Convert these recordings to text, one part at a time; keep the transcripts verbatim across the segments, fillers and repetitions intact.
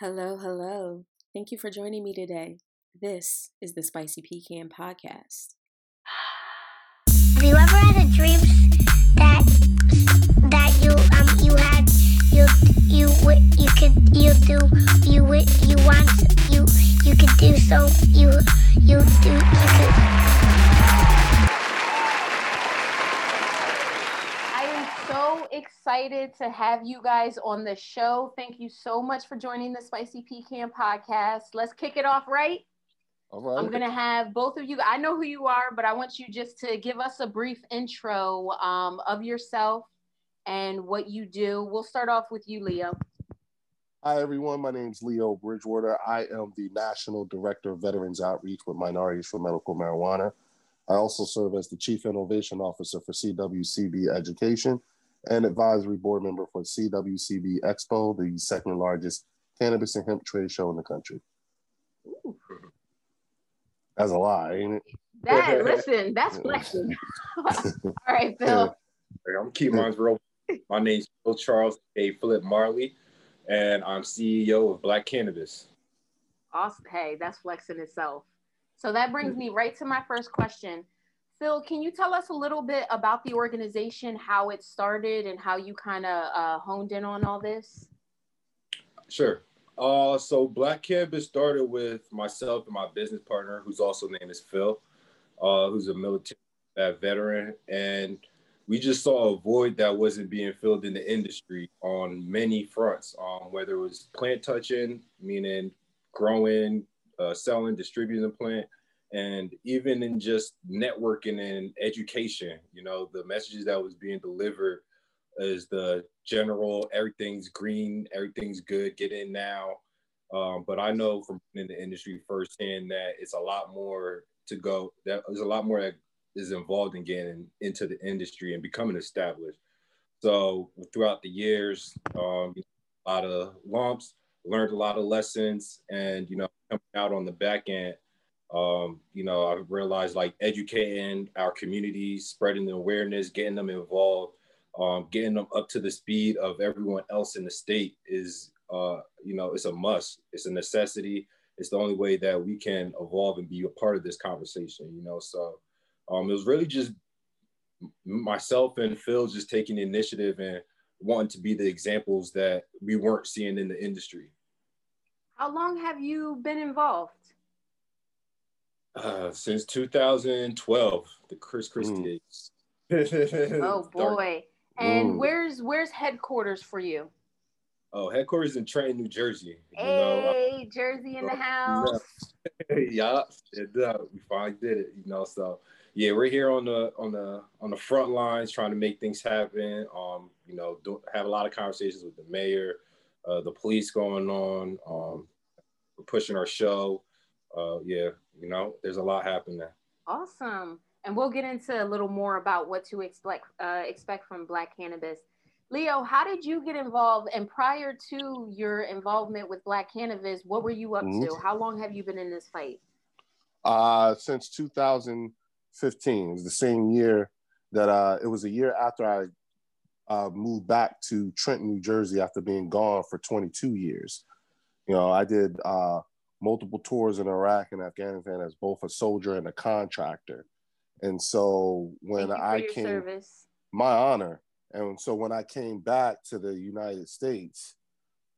Hello, hello. Thank you for joining me today. This is the Spicy Pecan Podcast. Have you ever had a dream that that you um you had you you you could you do you you want you you could do so you you do you could? Excited to have you guys on the show. Thank you so much for joining the Spicy Pecan Podcast. Let's kick it off, right? All right. I'm gonna have both of you. I know who you are, but I want you just to give us a brief intro um, of yourself and what you do. We'll start off with you, Leo. Hi, everyone. My name's Leo Bridgewater. I am the National Director of Veterans Outreach with Minorities for Medical Marijuana. I also serve as the Chief Innovation Officer for C W C B Education and advisory board member for C W C B Expo, the second largest cannabis and hemp trade show in the country. Ooh. That's a lie, ain't it? That, listen, that's flexing. All right, Phil. I'm gonna keep mine real. My name's Phil Charles A. Philip Marley, and I'm C E O of Black Cannabis. Awesome. Hey, that's flexing itself. So that brings me right to my first question. Phil, can you tell us a little bit about the organization, how it started, and how you kind of uh, honed in on all this? Sure. Uh, so Black Cannabis started with myself and my business partner, who's also named as Phil, uh, who's a military veteran. And we just saw a void that wasn't being filled in the industry on many fronts, um, whether it was plant touching, meaning growing, uh, selling, distributing the plant, and even in just networking and education. You know, the messages that was being delivered is the general, everything's green, everything's good, get in now. Um, but I know from in the industry firsthand that it's a lot more to go, that there's a lot more that is involved in getting into the industry and becoming established. So throughout the years, um, a lot of lumps, learned a lot of lessons, and, you know, coming out on the back end, Um, you know, I realized like educating our community, spreading the awareness, getting them involved, um, getting them up to the speed of everyone else in the state is, uh, you know, it's a must. It's a necessity. It's the only way that we can evolve and be a part of this conversation, you know? So um, it was really just myself and Phil just taking the initiative and wanting to be the examples that we weren't seeing in the industry. How long have you been involved? Uh, since two thousand twelve, the Chris Christie days. Oh boy! And Ooh. where's where's headquarters for you? Oh, headquarters in Trenton, New Jersey. Hey, you know, Jersey in uh, the house. Yeah, yeah, uh, we finally did it. You know, so yeah, we're here on the on the on the front lines trying to make things happen. Um, you know, do, have a lot of conversations with the mayor, uh, the police going on. Um, we're pushing our show. Uh, yeah, you know, there's a lot happening. Awesome. And we'll get into a little more about what to expect uh, expect from Black Cannabis. Leo, how did you get involved? And prior to your involvement with Black Cannabis, what were you up mm-hmm. to? How long have you been in this fight? Uh, since two thousand fifteen. It was the same year that uh, it was a year after I uh, moved back to Trenton, New Jersey after being gone for twenty-two years. You know, I did... Uh, multiple tours in Iraq and Afghanistan as both a soldier and a contractor. And so when I came, service. my honor. And so when I came back to the United States,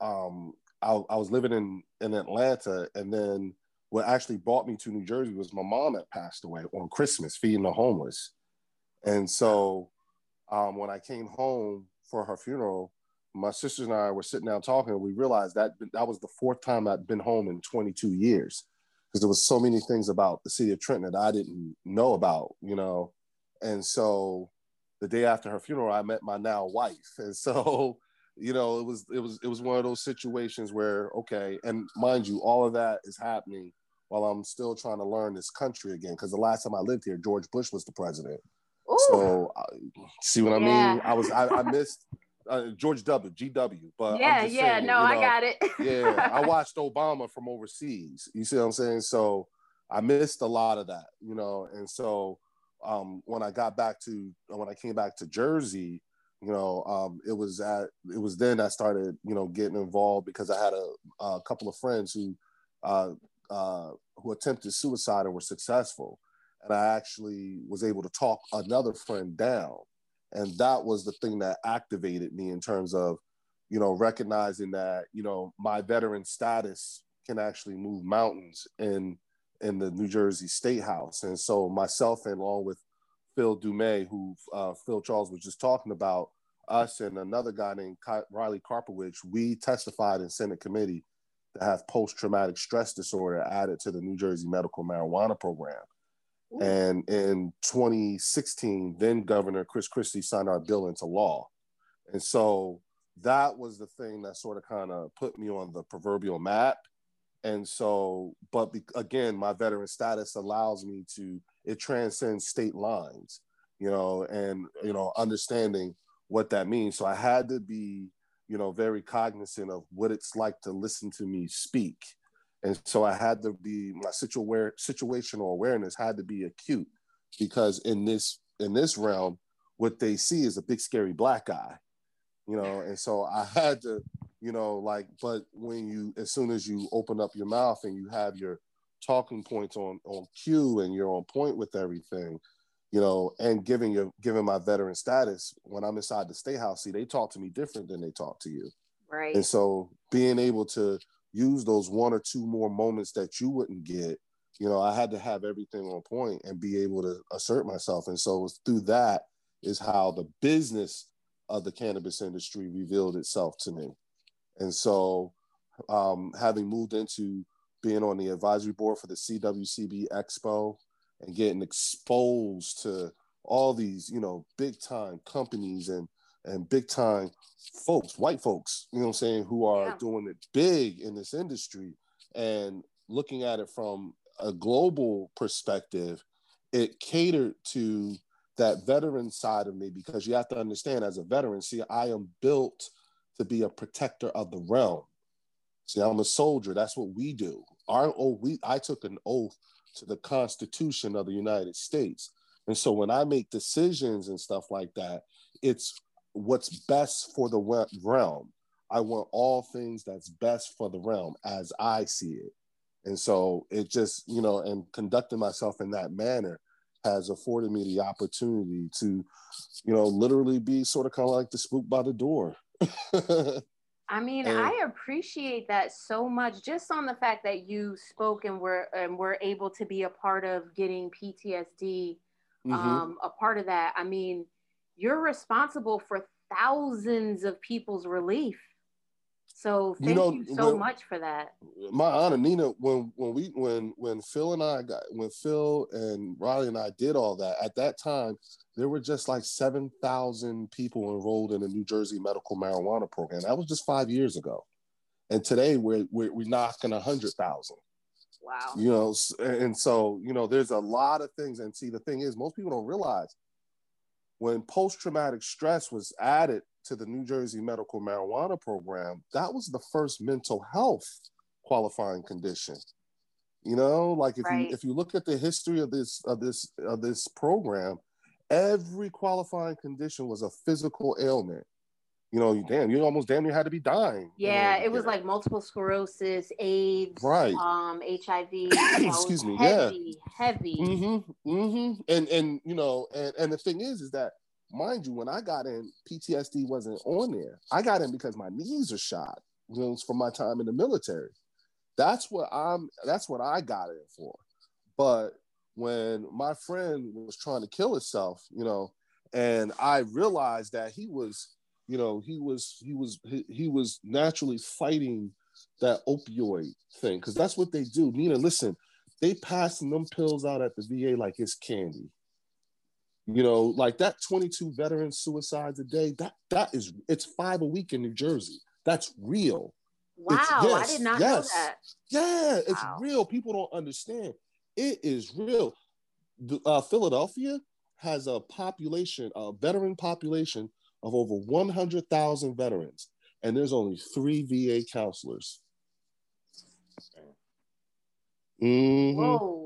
um, I, I was living in, in Atlanta. And then what actually brought me to New Jersey was my mom had passed away on Christmas, feeding the homeless. And so um, when I came home for her funeral, my sisters and I were sitting down talking, and we realized that that was the fourth time I'd been home in twenty-two years, because there was so many things about the city of Trenton that I didn't know about, you know? And so the day after her funeral, I met my now wife. And so, you know, it was, it was, it was one of those situations where, okay. And mind you, all of that is happening while I'm still trying to learn this country again. Cause the last time I lived here, George Bush was the president. Ooh. So see what I yeah. mean? I was, I, I missed, Uh, George W. G W, but yeah, yeah, saying, no, you know, I got it. Yeah, I watched Obama from overseas. You see what I'm saying? So I missed a lot of that, you know. And so um, when I got back to when I came back to Jersey, you know, um, it was at it was then I started, you know, getting involved because I had a uh, a couple of friends who uh, uh, who attempted suicide and were successful. And I actually was able to talk another friend down. And that was the thing that activated me in terms of, you know, recognizing that, you know, my veteran status can actually move mountains in, in the New Jersey State House. And so myself, and along with Phil Dumais, who uh, Phil Charles was just talking about, us and another guy named Riley Karpovich, we testified in Senate committee to have post-traumatic stress disorder added to the New Jersey medical marijuana program. Ooh. And in twenty sixteen, then Governor Chris Christie signed our bill into law. And so that was the thing that sort of kind of put me on the proverbial map. And so, but be, again, my veteran status allows me to, it transcends state lines, you know, and, you know, understanding what that means. So I had to be, you know, very cognizant of what it's like to listen to me speak. And so I had to be, my situ- aware, situational awareness had to be acute, because in this, in this realm, what they see is a big, scary black guy, you know? And so I had to, you know, like, but when you, as soon as you open up your mouth and you have your talking points on, on cue and you're on point with everything, you know, and giving your, giving my veteran status, when I'm inside the State House, see, they talk to me different than they talk to you. Right. And so being able to use those one or two more moments that you wouldn't get, you know, I had to have everything on point and be able to assert myself. And so it was through that is how the business of the cannabis industry revealed itself to me. And so um, having moved into being on the advisory board for the C W C B Expo and getting exposed to all these, you know, big time companies and, and big time folks, white folks, you know what I'm saying, who are yeah. doing it big in this industry, and looking at it from a global perspective, it catered to that veteran side of me, because you have to understand, as a veteran, see, I am built to be a protector of the realm. See, I'm a soldier. That's what we do. Our oh, we I took an oath to the Constitution of the United States. And so when I make decisions and stuff like that, it's what's best for the realm. I want all things that's best for the realm as I see it. And so it just, you know, and conducting myself in that manner has afforded me the opportunity to, you know, literally be sort of kind of like the spook by the door. I mean, and I appreciate that so much, just on the fact that you spoke and were, and were able to be a part of getting P T S D, mm-hmm. um, a part of that. I mean, you're responsible for thousands of people's relief. So thank you, know, you so when, much for that. My honor, Nina, when when we when when Phil and I got when Phil and Riley and I did all that, at that time there were just like seven thousand people enrolled in the New Jersey medical marijuana program. That was just five years ago, and today we're we're, we're knocking a hundred thousand. Wow. You know, and so you know, there's a lot of things. And see, the thing is, most people don't realize when post-traumatic stress was added to the New Jersey medical marijuana program, that was the first mental health qualifying condition. You know, like if right. you if you look at the history of this of this of this program, every qualifying condition was a physical ailment. You know, you damn, you almost damn near had to be dying. Yeah, you know, it was yeah. like multiple sclerosis, AIDS, right? Um, H I V. Excuse me. Heavy, yeah. Heavy. Mm-hmm. Mm-hmm. And and you know, and and the thing is, is that, mind you, when I got in, P T S D wasn't on there. I got in because my knees are shot, you know, from my time in the military. That's what I'm. That's what I got in for. But when my friend was trying to kill himself, you know, and I realized that he was, you know, he was, he was, he, he was naturally fighting that opioid thing, because that's what they do. Nina, listen, they passing them pills out at the V A like it's candy. You know, like that twenty-two veteran suicides a day, that that is, it's five a week in New Jersey. That's real. Wow, it's, yes, I did not yes, know that. Yeah, it's wow. real. People don't understand. It is real. Uh, Philadelphia has a population, a veteran population of over one hundred thousand veterans, and there's only three V A counselors. Mm-hmm. Whoa.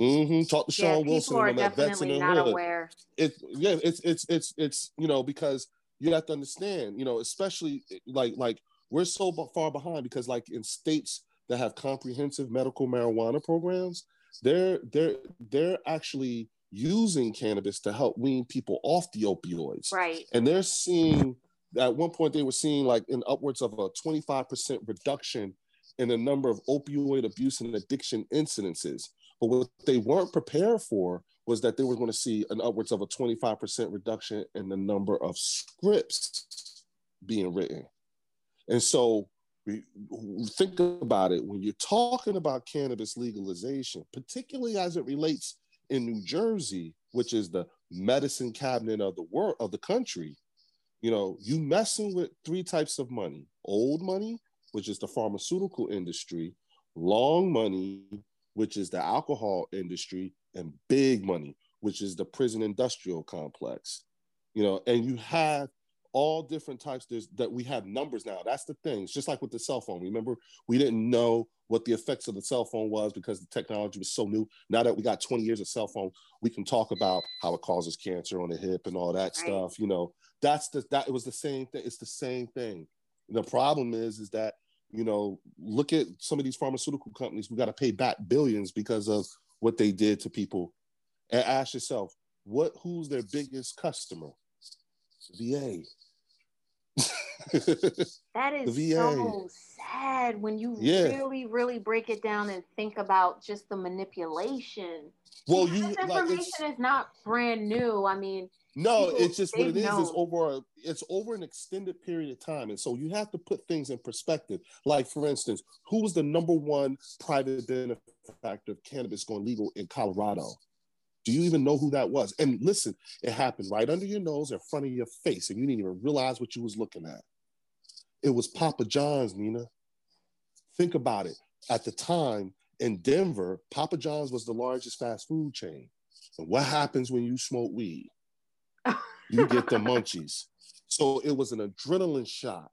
Mm-hmm. Talk to Sean yeah, Wilson about that. Vets in the not hood. Aware. It, yeah, it's it's it's it's you know, because you have to understand, you know, especially like like We're so far behind because, like, in states that have comprehensive medical marijuana programs, they're they're they're actually using cannabis to help wean people off the opioids. Right. And they're seeing, at one point they were seeing like an upwards of a twenty-five percent reduction in the number of opioid abuse and addiction incidences. But what they weren't prepared for was that they were going to see an upwards of a twenty-five percent reduction in the number of scripts being written. And so think about it, when you're talking about cannabis legalization, particularly as it relates in New Jersey, which is the medicine cabinet of the world, of the country, you know, you messing with three types of money: old money, which is the pharmaceutical industry, long money, which is the alcohol industry, and big money, which is the prison industrial complex. You know, and you have all different types. There's, that we have numbers now. That's the thing. It's just like with the cell phone. Remember, we didn't know what the effects of the cell phone was because the technology was so new. Now that we got twenty years of cell phone, we can talk about how it causes cancer on the hip and all that right. stuff. You know, that's the, that it was the same thing. It's the same thing. The problem is, is that, you know, look at some of these pharmaceutical companies. We got to pay back billions because of what they did to people. And ask yourself, what, who's their biggest customer? V A. That is so sad when you yeah. really, really break it down and think about just the manipulation. Well, because you, this information like is not brand new. I mean, no, people, it's just what it is. Known. It's over. A, it's over an extended period of time, and so you have to put things in perspective. Like, for instance, who was the number one private benefactor of cannabis going legal in Colorado? Do you even know who that was? And listen, it happened right under your nose, in front of your face, and you didn't even realize what you was looking at. It was Papa John's, Nina. Think about it. At the time, in Denver, Papa John's was the largest fast food chain. And what happens when you smoke weed? You get the munchies. So it was an adrenaline shot.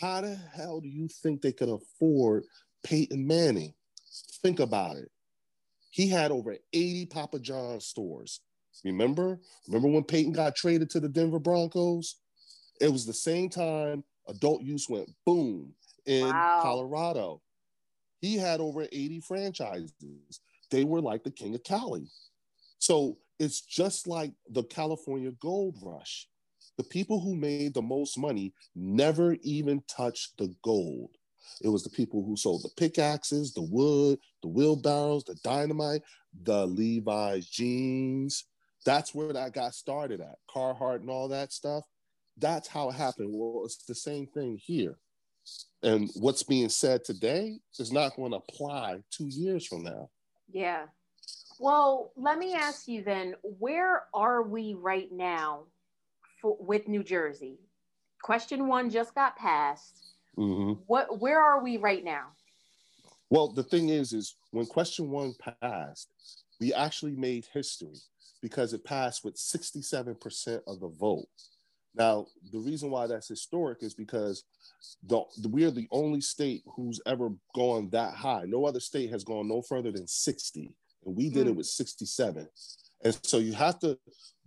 How the hell do you think they could afford Peyton Manning? Think about it. He had over eighty Papa John's stores. Remember? Remember when Peyton got traded to the Denver Broncos? It was the same time adult use went boom in wow. Colorado. He had over eighty franchises. They were like the king of Cali. So it's just like the California gold rush. The people who made the most money never even touched the gold. It was the people who sold the pickaxes, the wood, the wheelbarrows, the dynamite, the Levi's jeans. That's where that got started at. Carhartt and all that stuff. That's how it happened. Well, it's the same thing here. And what's being said today is not going to apply two years from now. Yeah. Well, let me ask you then, where are we right now for, with New Jersey? Question one just got passed. Mm-hmm. What? Where are we right now? Well, the thing is, is when question one passed, we actually made history because it passed with sixty-seven percent of the vote. Now, the reason why that's historic is because the, we are the only state who's ever gone that high. No other state has gone no further than sixty, and we did mm-hmm. it with sixty-seven. And so you have to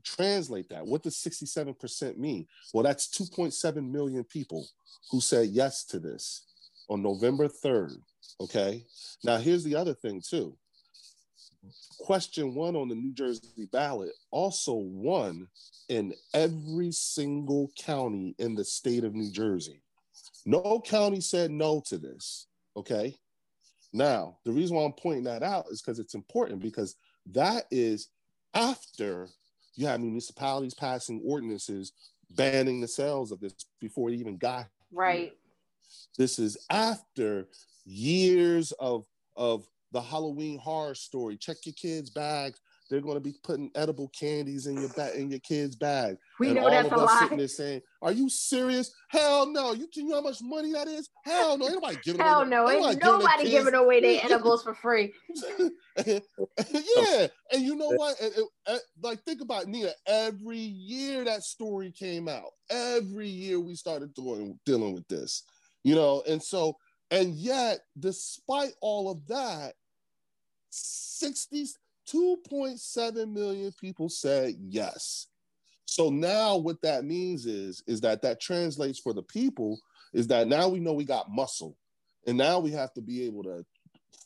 translate that. What does sixty-seven percent mean? Well, that's two point seven million people who said yes to this on November third, okay? Now, here's the other thing, too. Question one on the New Jersey ballot also won in every single county in the state of New Jersey. No county said no to this, okay? Now, the reason why I'm pointing that out is because it's important, because that is after you have municipalities passing ordinances banning the sales of this before it even got right here. This is after years of of the Halloween horror story. Check your kids' bags. They're going to be putting edible candies in your ba- in your kids' bag. We and know all that's of a us lie. Sitting there saying, "Are you serious? Hell no! You can you know how much money that is? Hell no! Ain't nobody giving hell away. No! Ain't nobody, nobody giving, giving away their edibles for free." Yeah, and you know what? It, it, it, like, think about it, Nina. Every year that story came out. Every year we started doing dealing with this, you know. And so, and yet, despite all of that, sixties. two point seven million people said yes. So now what that means is, is that that translates for the people is that now we know we got muscle, and now we have to be able to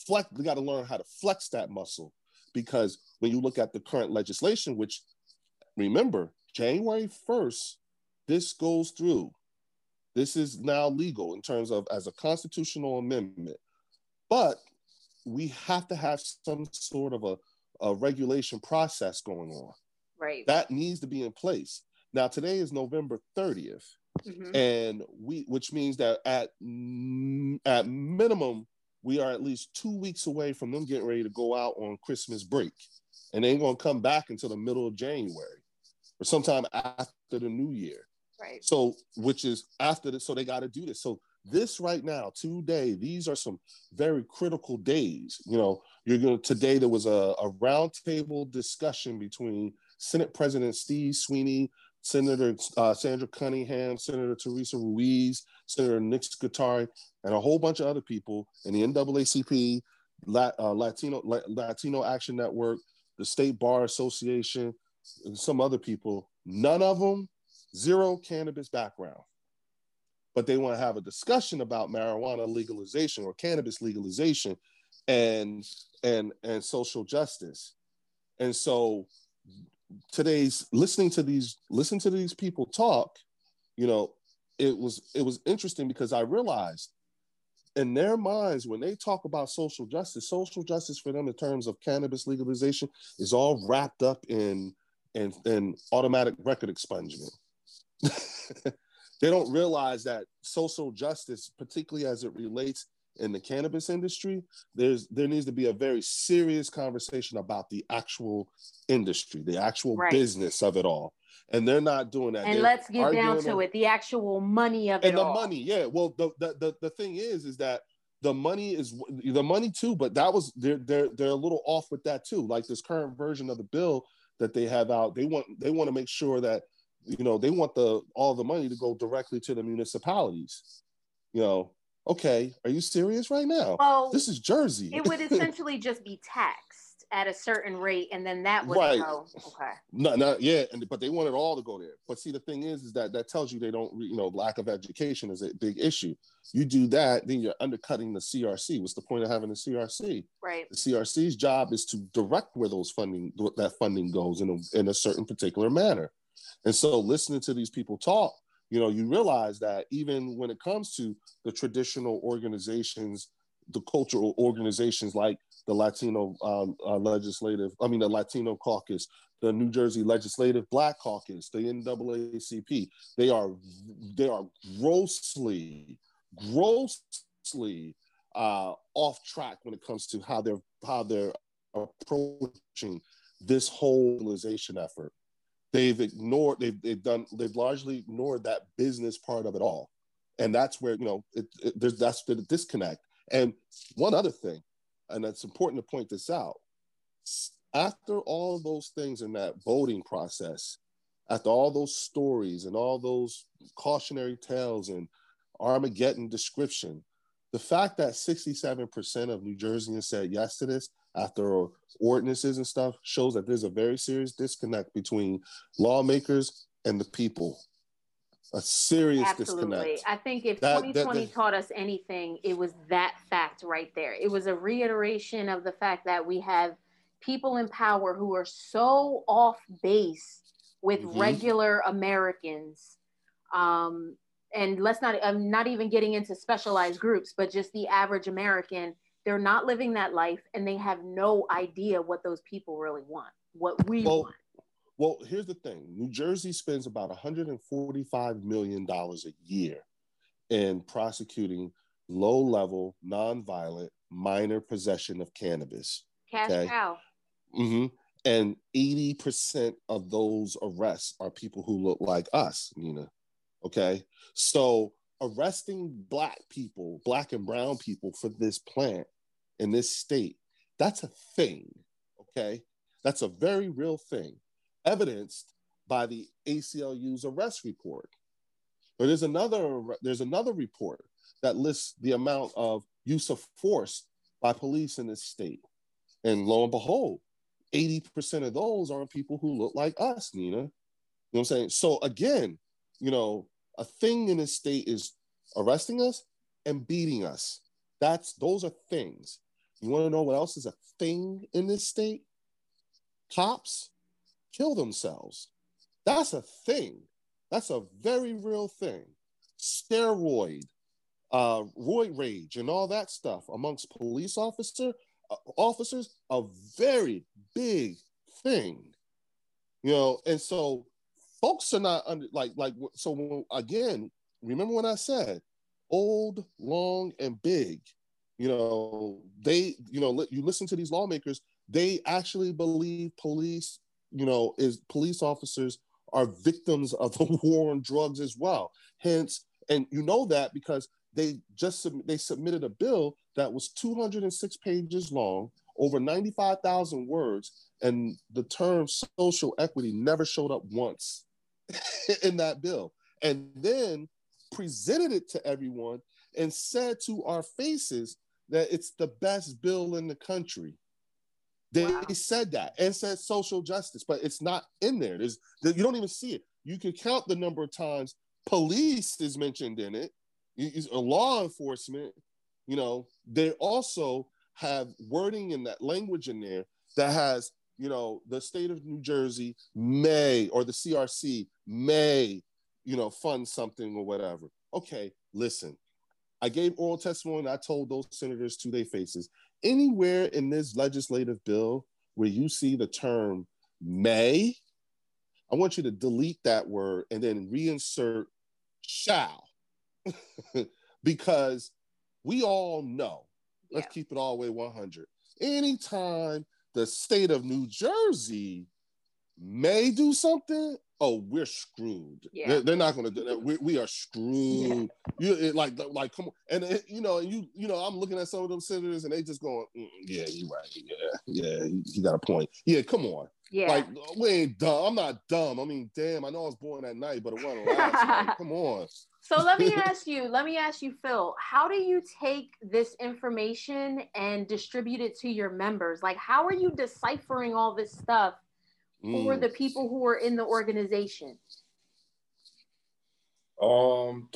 flex. We got to learn how to flex that muscle, because when you look at the current legislation, which, remember, January first, this goes through. This is now legal in terms of as a constitutional amendment, but we have to have some sort of a, a regulation process going on. Right. That needs to be in place. Now, today is November thirtieth, mm-hmm. and we, which means that at at minimum, we are at least two weeks away from them getting ready to go out on Christmas break, and they ain't gonna come back until the middle of January or sometime after the new year. Right. So, which is after this, so they got to do this. So this right now, today, these are some very critical days. You know, you're going to, today there was a, a roundtable discussion between Senate President Steve Sweeney, Senator uh, Sandra Cunningham, Senator Teresa Ruiz, Senator Nick Scutari, and a whole bunch of other people in the N double A C P, La, uh, Latino La, Latino Action Network, the State Bar Association, and some other people. None of them, zero cannabis background, but they want to have a discussion about marijuana legalization or cannabis legalization and and and social justice. And so today's listening to these listen to these people talk, you know, it was it was interesting, because I realized in their minds, when they talk about social justice, social justice for them in terms of cannabis legalization is all wrapped up in and and automatic record expungement. They don't realize that social justice, particularly as it relates in the cannabis industry, there's there needs to be a very serious conversation about the actual industry, the actual right. business of it all. And they're not doing that. And they're let's get down to it, the actual money of and it. And the all. money, yeah. Well, the, the the the thing is, is that the money is the money too, but that was they're they're they're a little off with that too. Like this current version of the bill that they have out, they want they want to make sure that, you know, they want the all the money to go directly to the municipalities. You know, okay, are you serious right now? Well, this is Jersey. It would essentially just be taxed at a certain rate, and then that would right. go. Okay. No, no, yeah, and but they want it all to go there. But see, the thing is, is that that tells you they don't. You know, lack of education is a big issue. You do that, then you're undercutting the C R C. What's the point of having the C R C? Right. The C R C's job is to direct where those funding that funding goes in a, in a certain particular manner. And so listening to these people talk, you know, you realize that even when it comes to the traditional organizations, the cultural organizations like the Latino um, uh, legislative, I mean, the Latino caucus, the New Jersey Legislative Black Caucus, the N double A C P, they are they are grossly, grossly uh, off track when it comes to how they're how they're approaching this whole legalization effort. They've ignored, they've, they've done, they've largely ignored that business part of it all. And that's where, you know, it, it, there's, that's the disconnect. And one other thing, and it's important to point this out, after all of those things in that voting process, after all those stories and all those cautionary tales and Armageddon description, the fact that sixty-seven percent of New Jerseyans said yes to this after ordinances and stuff shows that there's a very serious disconnect between lawmakers and the people. A serious Absolutely. disconnect. I think if that, twenty twenty that, that, taught us anything, it was that fact right there. It was a reiteration of the fact that we have people in power who are so off base with mm-hmm. regular Americans. Um, and let's not, I'm not even getting into specialized groups, but just the average American. They're not living that life, and they have no idea what those people really want, what we well, want. Well, here's the thing. New Jersey spends about one hundred forty-five million dollars a year in prosecuting low-level, nonviolent, minor possession of cannabis. Cash okay? cow. Mm-hmm. And eighty percent of those arrests are people who look like us, Nina. Okay? So arresting Black people, Black and brown people for this plant in this state, that's a thing, okay? That's a very real thing, evidenced by the A C L U's arrest report. But there's another, there's another report that lists the amount of use of force by police in this state. And lo and behold, eighty percent of those are people who look like us, Nina. You know what I'm saying? So again, you know, a thing in this state is arresting us and beating us. That's, those are things. You want to know what else is a thing in this state? Cops kill themselves. That's a thing. That's a very real thing. Steroid, uh, roid rage, and all that stuff amongst police officer uh, officers, a very big thing. You know, and so folks are not under, like, like, so when, again, remember when I said old, long, and big, you know, they, you know, li- you listen to these lawmakers, they actually believe police, you know, is police officers are victims of the war on drugs as well. Hence, and you know that because they just, they submitted a bill that was two hundred six pages long, over ninety-five thousand words, and the term social equity never showed up once in that bill. And then presented it to everyone and said to our faces that it's the best bill in the country. They wow. said that and said social justice, but it's not in there. There's, you don't even see it. You can count the number of times police is mentioned in it. It's a law enforcement, you know, they also have wording in that language in there that has, you know, the state of New Jersey may, or the C R C may, you know, fund something or whatever. Okay, listen, I gave oral testimony and I told those senators to their faces, anywhere in this legislative bill where you see the term may, I want you to delete that word and then reinsert shall, because we all know, yeah. let's keep it all the way one hundred. Anytime the state of New Jersey may do something, oh, we're screwed. Yeah. They're, they're not going to do that. We, we are screwed. Yeah. You, it, like, like, come on. And, it, you know, you you know, I'm looking at some of them senators and they just going, mm, yeah, you're right. Yeah, yeah, he got a point. Yeah, come on. Yeah. Like, we ain't dumb. I'm not dumb. I mean, damn, I know I was born that night, but it wasn't last night. Come on. So let me ask you, let me ask you, Phil, how do you take this information and distribute it to your members? Like, how are you deciphering all this stuff for mm. the people who are in the organization? Um.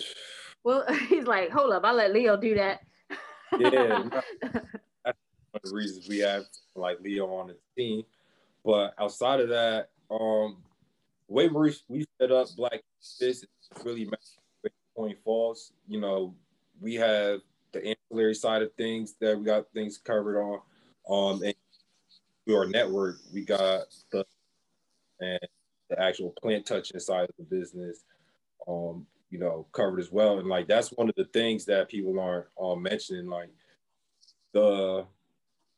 Well, he's like, hold up, I'll let Leo do that. Yeah. That's one of the reasons we have, like, Leo on the team. But outside of that, um, the way we set up Black This is really Point Falls. You know, we have the ancillary side of things that we got things covered on. Um, and through our network, we got the and the actual plant touching side of the business, um, you know, covered as well. And like, that's one of the things that people aren't uh, mentioning, like the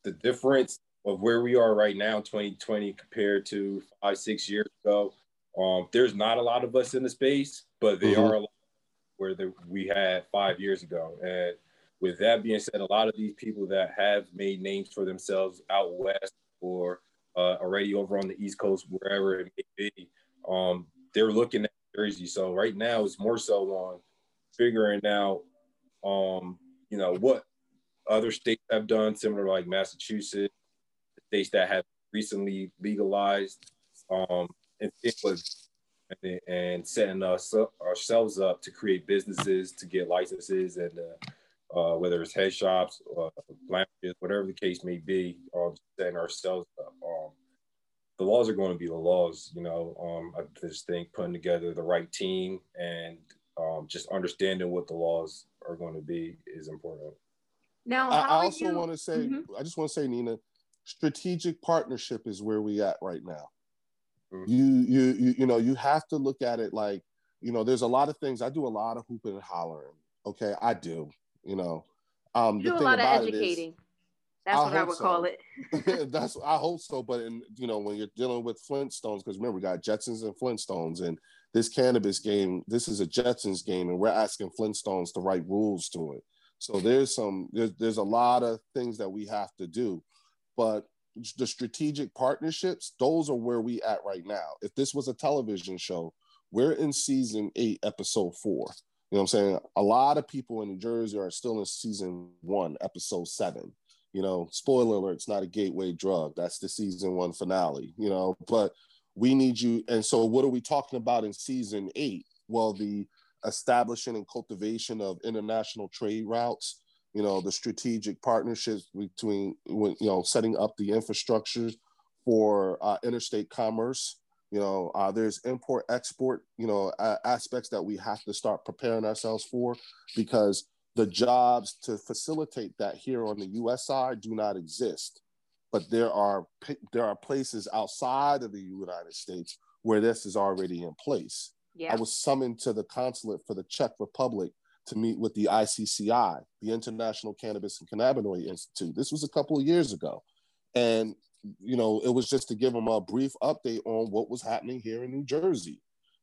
the difference of where we are right now, twenty twenty compared to five, six years ago. Um, there's not a lot of us in the space, but they mm-hmm. are a lot where the, we had five years ago. And with that being said, a lot of these people that have made names for themselves out West or Uh, already over on the East Coast, wherever it may be, um, they're looking at Jersey. So right now it's more so on figuring out, um, you know, what other states have done, similar like Massachusetts, states that have recently legalized, um, and, and, and setting us up, ourselves up to create businesses, to get licenses, and uh, uh, whether it's head shops, uh, lounges, whatever the case may be, um, setting ourselves up. The laws are going to be the laws, you know. Um, I just think putting together the right team and um, just understanding what the laws are going to be is important. Now, I, I also you... want to say, mm-hmm. I just want to say, Nina, strategic partnership is where we at right now. Mm-hmm. You, you, you, you know, you have to look at it like, you know, there's a lot of things. I do a lot of hooping and hollering. Okay, I do. You know, um, you do the thing a lot about of educating. It is, That's I what I would so. call it. That's I hope so. But in, you know, when you're dealing with Flintstones, because remember we got Jetsons and Flintstones, and this cannabis game, this is a Jetsons game, and we're asking Flintstones to write rules to it. So there's some there's there's a lot of things that we have to do, but the strategic partnerships, those are where we at right now. If this was a television show, we're in season eight, episode four. You know what I'm saying? A lot of people in New Jersey are still in season one, episode seven. You know, spoiler alert, it's not a gateway drug. That's the season one finale, you know, but we need you. And so what are we talking about in season eight? Well, the establishing and cultivation of international trade routes, you know, the strategic partnerships between, you know, setting up the infrastructure for uh, interstate commerce. You know, uh, there's import export, you know, uh, aspects that we have to start preparing ourselves for, because the jobs to facilitate that here on the U S side do not exist. But there are there are places outside of the United States where this is already in place. Yeah. I was summoned to the consulate for the Czech Republic to meet with the I C C I, the International Cannabis and Cannabinoid Institute. This was a couple of years ago. And, you know, it was just to give them a brief update on what was happening here in New Jersey,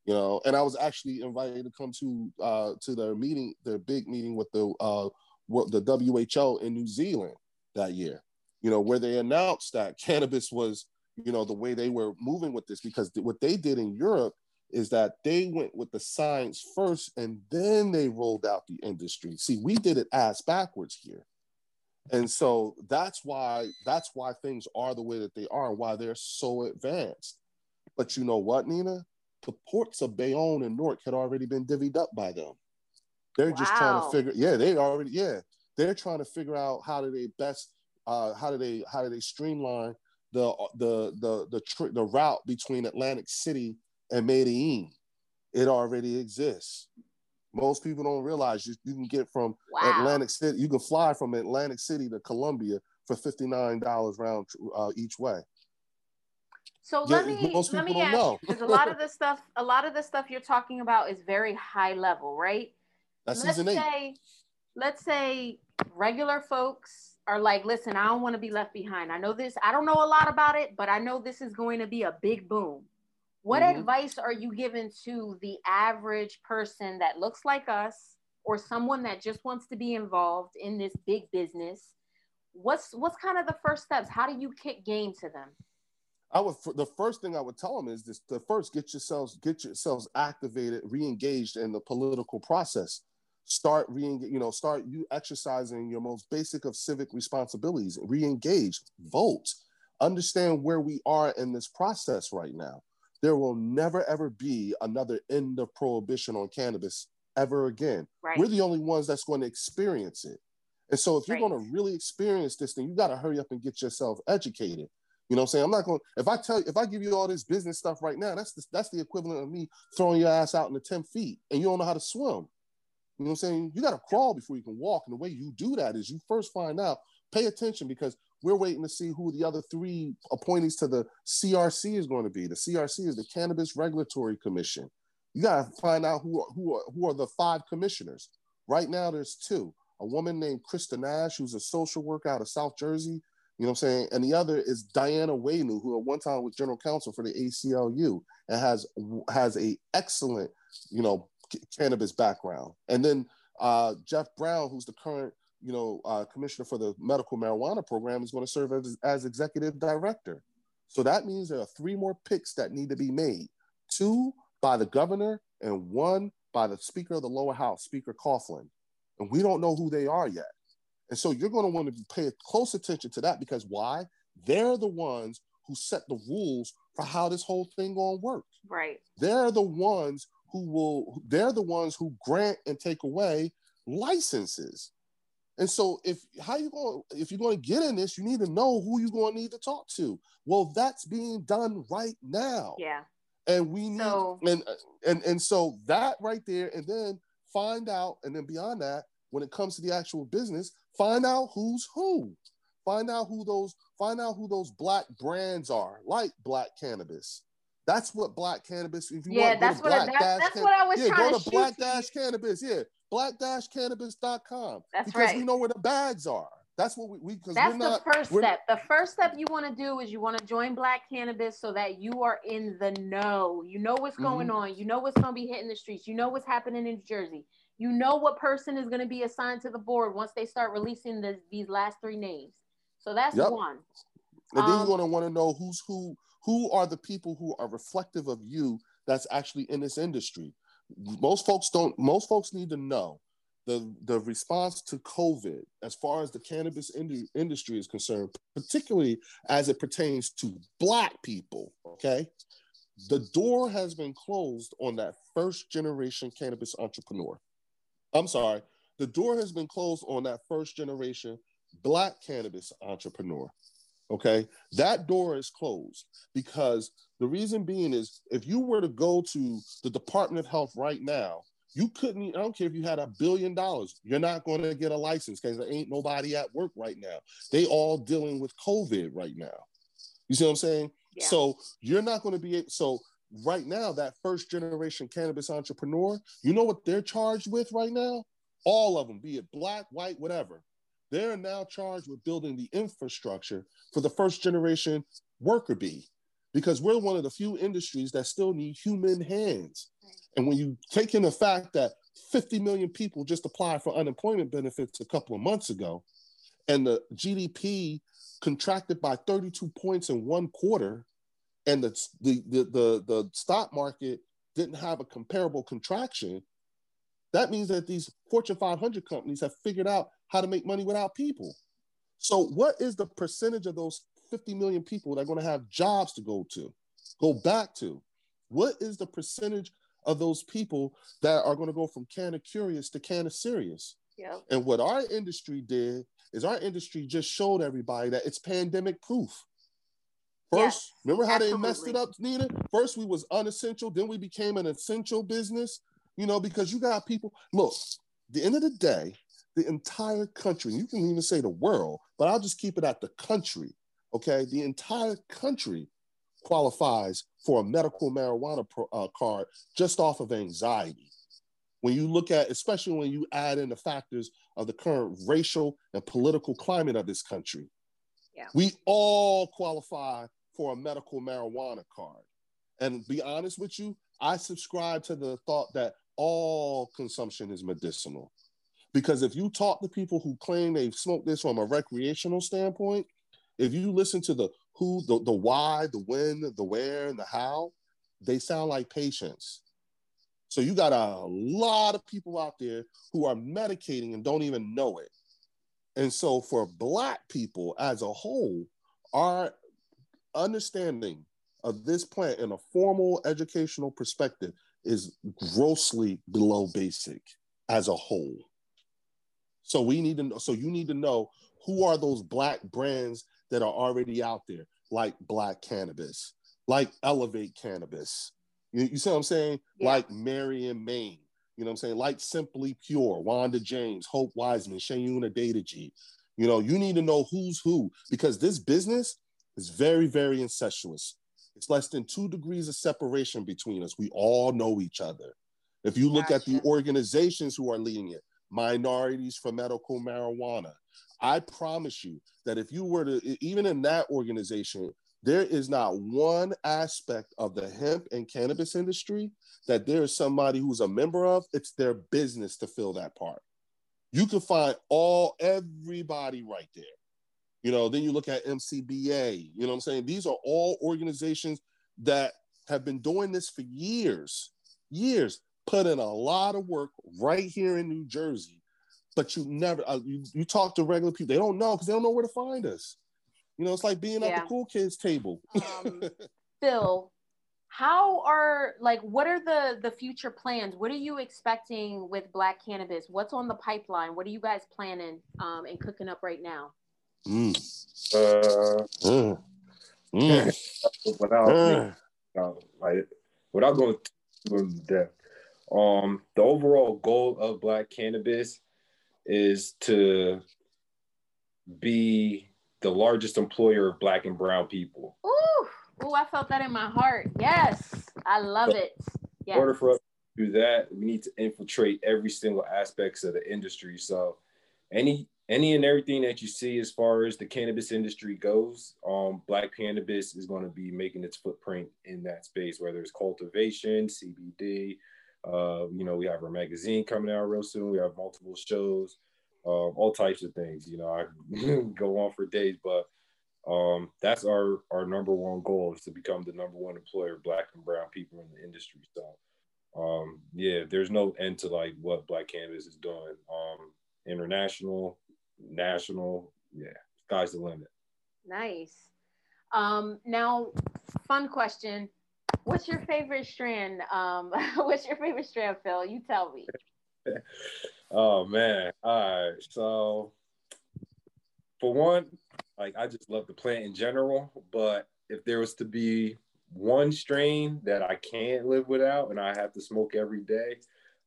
you know, and I was actually invited to come to uh, to their meeting, their big meeting with the, uh, the W H O in New Zealand that year, you know, where they announced that cannabis was, you know, the way they were moving with this, because th- what they did in Europe is that they went with the science first and then they rolled out the industry. See, we did it ass backwards here. And so that's why that's why things are the way that they are and why they're so advanced. But you know what, Nina? The ports of Bayonne and Newark had already been divvied up by them. They're wow. just trying to figure, yeah, they already, yeah. They're trying to figure out how do they best, uh, how do they how do they streamline the the the the, tr- the route between Atlantic City and Medellin. It already exists. Most people don't realize you, you can get from wow. Atlantic City, you can fly from Atlantic City to Columbia for fifty-nine dollars round uh, each way. So yeah, let me let me ask know. you, because a lot of the stuff, a lot of the stuff you're talking about is very high level, right? That's let's season eight. Say, let's say regular folks are like, listen, I don't want to be left behind. I know this, I don't know a lot about it, but I know this is going to be a big boom. What mm-hmm. advice are you giving to the average person that looks like us or someone that just wants to be involved in this big business? What's what's kind of the first steps? How do you kick game to them? I would the first thing I would tell them is this: the first, get yourselves get yourselves activated, re-engaged in the political process. Start re you know, start you exercising your most basic of civic responsibilities. Re-engage, vote, understand where we are in this process right now. There will never, ever be another end of prohibition on cannabis ever again. Right. We're the only ones that's going to experience it. And so if you're right. going to really experience this thing, you got to hurry up and get yourself educated. You know what I'm saying? I'm not going, if I tell you, if I give you all this business stuff right now, that's the, that's the equivalent of me throwing your ass out in the ten feet and you don't know how to swim. You know what I'm saying? You got to crawl before you can walk. And the way you do that is you first find out, pay attention, because we're waiting to see who the other three appointees to the C R C is going to be. The C R C is the Cannabis Regulatory Commission. You got to find out who are, who, are, who are the five commissioners. Right now, there's two. A woman named Krista Nash, who's a social worker out of South Jersey, you know what I'm saying? And the other is Diana Wainu, who at one time was general counsel for the A C L U and has has a excellent, you know, c- cannabis background. And then uh, Jeff Brown, who's the current you know, uh, commissioner for the medical marijuana program, is going to serve as, as executive director. So that means there are three more picks that need to be made, two by the governor and one by the Speaker of the lower house, Speaker Coughlin. And we don't know who they are yet. And so you're going to want to pay close attention to that, because why? They're the ones who set the rules for how this whole thing going to work. Right. They're the ones who will, they're the ones who grant and take away licenses. And so if how you going if you're going to get in this, you need to know who you're going to need to talk to. Well, that's being done right now. Yeah. And we need so, and, and and so that right there, and then find out, and then beyond that, when it comes to the actual business, find out who's who. Find out who those find out who those black brands are, like Black Cannabis. That's what Black Cannabis. If you yeah, want, that's what I, that, that's can, what I was yeah, trying to shoot. Yeah, go to Black Cannabis. Yeah. black dash cannabis dot com, that's because right. we know where the bags are. That's what we, we cuz that's we're not, the first step. The first step you want to do is you want to join Black Cannabis so that you are in the know. You know what's going mm-hmm. on. You know what's going to be hitting the streets. You know what's happening in New Jersey. You know what person is going to be assigned to the board once they start releasing the, these last three names. So that's yep. one. And um, then you're going to want to know who's who who are the people who are reflective of you that's actually in this industry. Most folks don't, most folks need to know the, the response to COVID as far as the cannabis ind- industry is concerned, particularly as it pertains to Black people, okay? The door has been closed on that first generation cannabis entrepreneur. I'm sorry. The door has been closed on that first generation Black cannabis entrepreneur. Okay. That door is closed because the reason being is if you were to go to the Department of Health right now, you couldn't, I don't care if you had a billion dollars, you're not going to get a license because there ain't nobody at work right now. They all dealing with COVID right now. You see what I'm saying? Yeah. So you're not going to be, so right now, that first generation cannabis entrepreneur, you know what they're charged with right now? All of them, be it Black, white, whatever. They're now charged with building the infrastructure for the first generation worker bee, because we're one of the few industries that still need human hands. And when you take in the fact that fifty million people just applied for unemployment benefits a couple of months ago, and the G D P contracted by thirty-two points in one quarter, and the, the, the, the, the stock market didn't have a comparable contraction, that means that these Fortune five hundred companies have figured out how to make money without people. So what is the percentage of those fifty million people that are going to have jobs to go to, go back to? What is the percentage of those people that are going to go from can of curious to can of serious? Yeah. And what our industry did is our industry just showed everybody that it's pandemic proof. First, yes, remember how absolutely. they messed it up, Nita? First, we was unessential. Then we became an essential business, you know, because you got people. Look, at the end of the day, the entire country, you can even say the world, but I'll just keep it at the country. Okay, the entire country qualifies for a medical marijuana pro, uh, card just off of anxiety. When you look at, especially when you add in the factors of the current racial and political climate of this country, yeah. we all qualify for a medical marijuana card. And be honest with you, I subscribe to the thought that all consumption is medicinal. Because if you talk to people who claim they've smoked this from a recreational standpoint, if you listen to the who, the, the why, the when, the where, and the how, they sound like patients. So you got a lot of people out there who are medicating and don't even know it. And so for Black people as a whole, our understanding of this plant in a formal educational perspective is grossly below basic as a whole. So we need to know, so you need to know who are those Black brands that are already out there, like Black Cannabis, like Elevate Cannabis. You, you see what I'm saying? Yeah. Like Marion Maine, you know what I'm saying? Like Simply Pure, Wanda James, Hope Wiseman, Shayuna Dataji. You know, you need to know who's who, because this business is very, very incestuous. It's less than two degrees of separation between us. We all know each other. If you look gotcha. at the organizations who are leading it, Minorities for Medical Marijuana, I promise you that if you were to, even in that organization, there is not one aspect of the hemp and cannabis industry that there is somebody who's a member of. It's their business to fill that part. You can find all, everybody right there. You know, then you look at M C B A, you know what I'm saying? These are all organizations that have been doing this for years, years, put in a lot of work right here in New Jersey. But you never, uh, you, you talk to regular people, they don't know because they don't know where to find us. You know, it's like being yeah. at the cool kids table. um, Phil, how are, like, what are the, the future plans? What are you expecting with Black Cannabis? What's on the pipeline? What are you guys planning um, and cooking up right now? Mm. Uh, mm. Mm. without, mm. without, like, without going to depth, um, the overall goal of Black Cannabis is to be the largest employer of Black and brown people. Ooh, ooh, I felt that in my heart. Yes, I love so, it. Yes. In order for us to do that, we need to infiltrate every single aspects of the industry. So any any and everything that you see as far as the cannabis industry goes, um, Black Cannabis is going to be making its footprint in that space, whether it's cultivation, C B D, Uh, you know, we have our magazine coming out real soon. We have multiple shows, uh, all types of things. You know, I go on for days, but um, that's our, our number one goal is to become the number one employer of Black and brown people in the industry. So, um, yeah, there's no end to like what Black Cannabis is doing. Um, international, national, yeah, sky's the limit. Nice. Um, now, fun question. What's your favorite strand? Um, what's your favorite strand, Phil? You tell me. Oh man! All right. So, for one, like I just love the plant in general. But if there was to be one strain that I can't live without, and I have to smoke every day,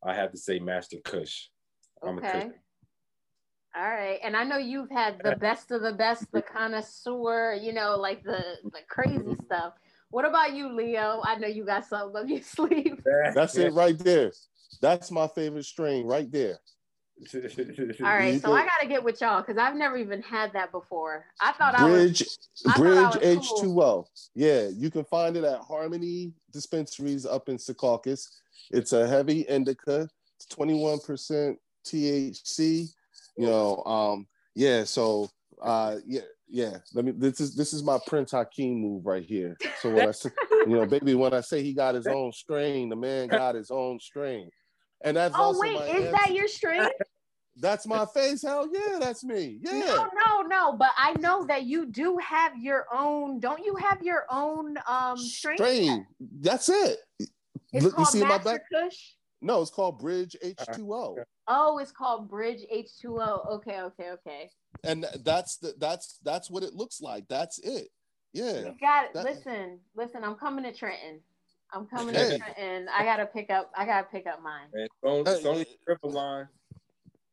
I have to say Master Kush. I'm okay. A Kush. All right, and I know you've had the best of the best, the connoisseur, you know, like the the crazy stuff. What about you, Leo? I know you got something up your sleeve. That's it right there. That's my favorite strain right there. All right, so I gotta get with y'all because I've never even had that before. I thought Bridge, I was Bridge I I was H two O. Cool. Yeah, you can find it at Harmony Dispensaries up in Secaucus. It's a heavy indica. It's twenty-one percent T H C. You know, um, yeah. So, uh, yeah, yeah. Let me. This is this is my Prince Hakeem move right here. So when I say, you know, baby, when I say he got his own strain, the man got his own strain. And that's oh also wait, my is answer. That your strain? That's my face. Hell yeah, that's me. Yeah. No, no, no. But I know that you do have your own. Don't you have your own um strain? Strain. That's it. It's Look, called you see Master my back? Kush. No, it's called Bridge H two O. Oh, it's called Bridge H two O. Okay, okay, okay. And that's the that's that's what it looks like. That's it. Yeah. You got it. That, listen, listen. I'm coming to Trenton. I'm coming hey. to Trenton. I gotta pick up. I gotta pick up mine. It's only, it's only triple line.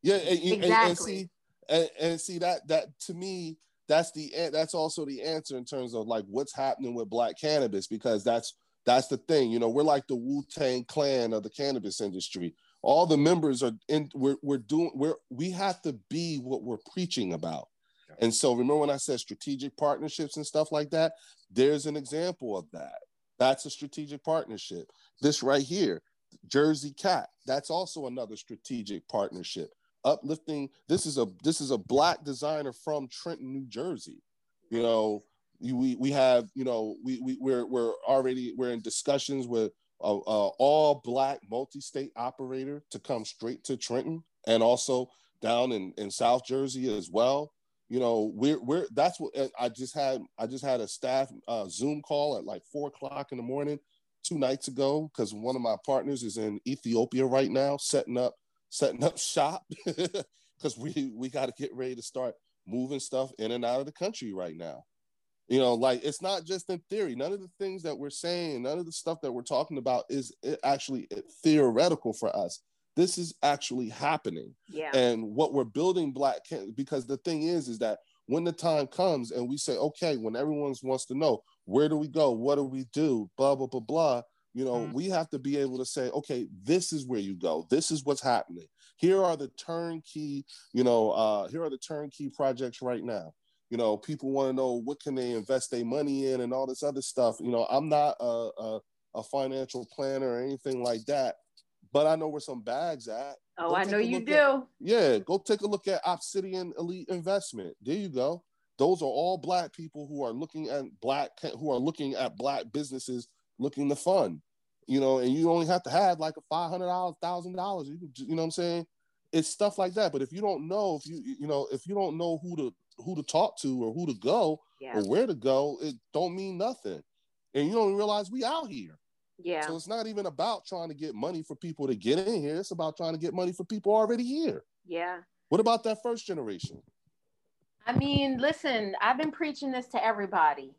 Yeah, and, exactly. and, and see, and, and see that that to me, that's the that's also the answer in terms of like what's happening with Black cannabis, because that's. That's the thing, you know, we're like the Wu-Tang Clan of the cannabis industry. All the members are in, we're, we're doing, we're, we have to be what we're preaching about. And so remember when I said strategic partnerships and stuff like that, there's an example of that. That's a strategic partnership. This right here, Jersey Cat, that's also another strategic partnership. Uplifting, this is a, this is a Black designer from Trenton, New Jersey, you know. We we have you know we we we're we're already we're in discussions with a, a all Black multi-state operator to come straight to Trenton and also down in, in South Jersey as well. You know we're we're that's what I just had I just had a staff uh, Zoom call at like four o'clock in the morning two nights ago because one of my partners is in Ethiopia right now setting up setting up shop because we we got to get ready to start moving stuff in and out of the country right now. You know, like, it's not just in theory. None of the things that we're saying, none of the stuff that we're talking about is actually theoretical for us. This is actually happening. Yeah. And what we're building Black, because the thing is, is that when the time comes and we say, okay, when everyone wants to know, where do we go? What do we do? Blah, blah, blah, blah. You know, mm-hmm. we have to be able to say, okay, this is where you go. This is what's happening. Here are the turnkey, you know, uh, here are the turnkey projects right now. You know, people want to know what can they invest their money in and all this other stuff. You know, I'm not a, a, a financial planner or anything like that, but I know where some bags at. Oh, I know you do. Yeah, go take a look at Obsidian Elite Investment. There you go. Those are all Black people who are looking at Black who are looking at Black businesses looking to fund. You know, and you only have to have like a five hundred dollars, one thousand dollars. You, you know what I'm saying? It's stuff like that. But if you don't know, if you you know, if you don't know who to who to talk to or who to go yeah. or where to go, it don't mean nothing. And you don't realize we out here. Yeah. So it's not even about trying to get money for people to get in here. It's about trying to get money for people already here. Yeah. What about that first generation? I mean, listen, I've been preaching this to everybody.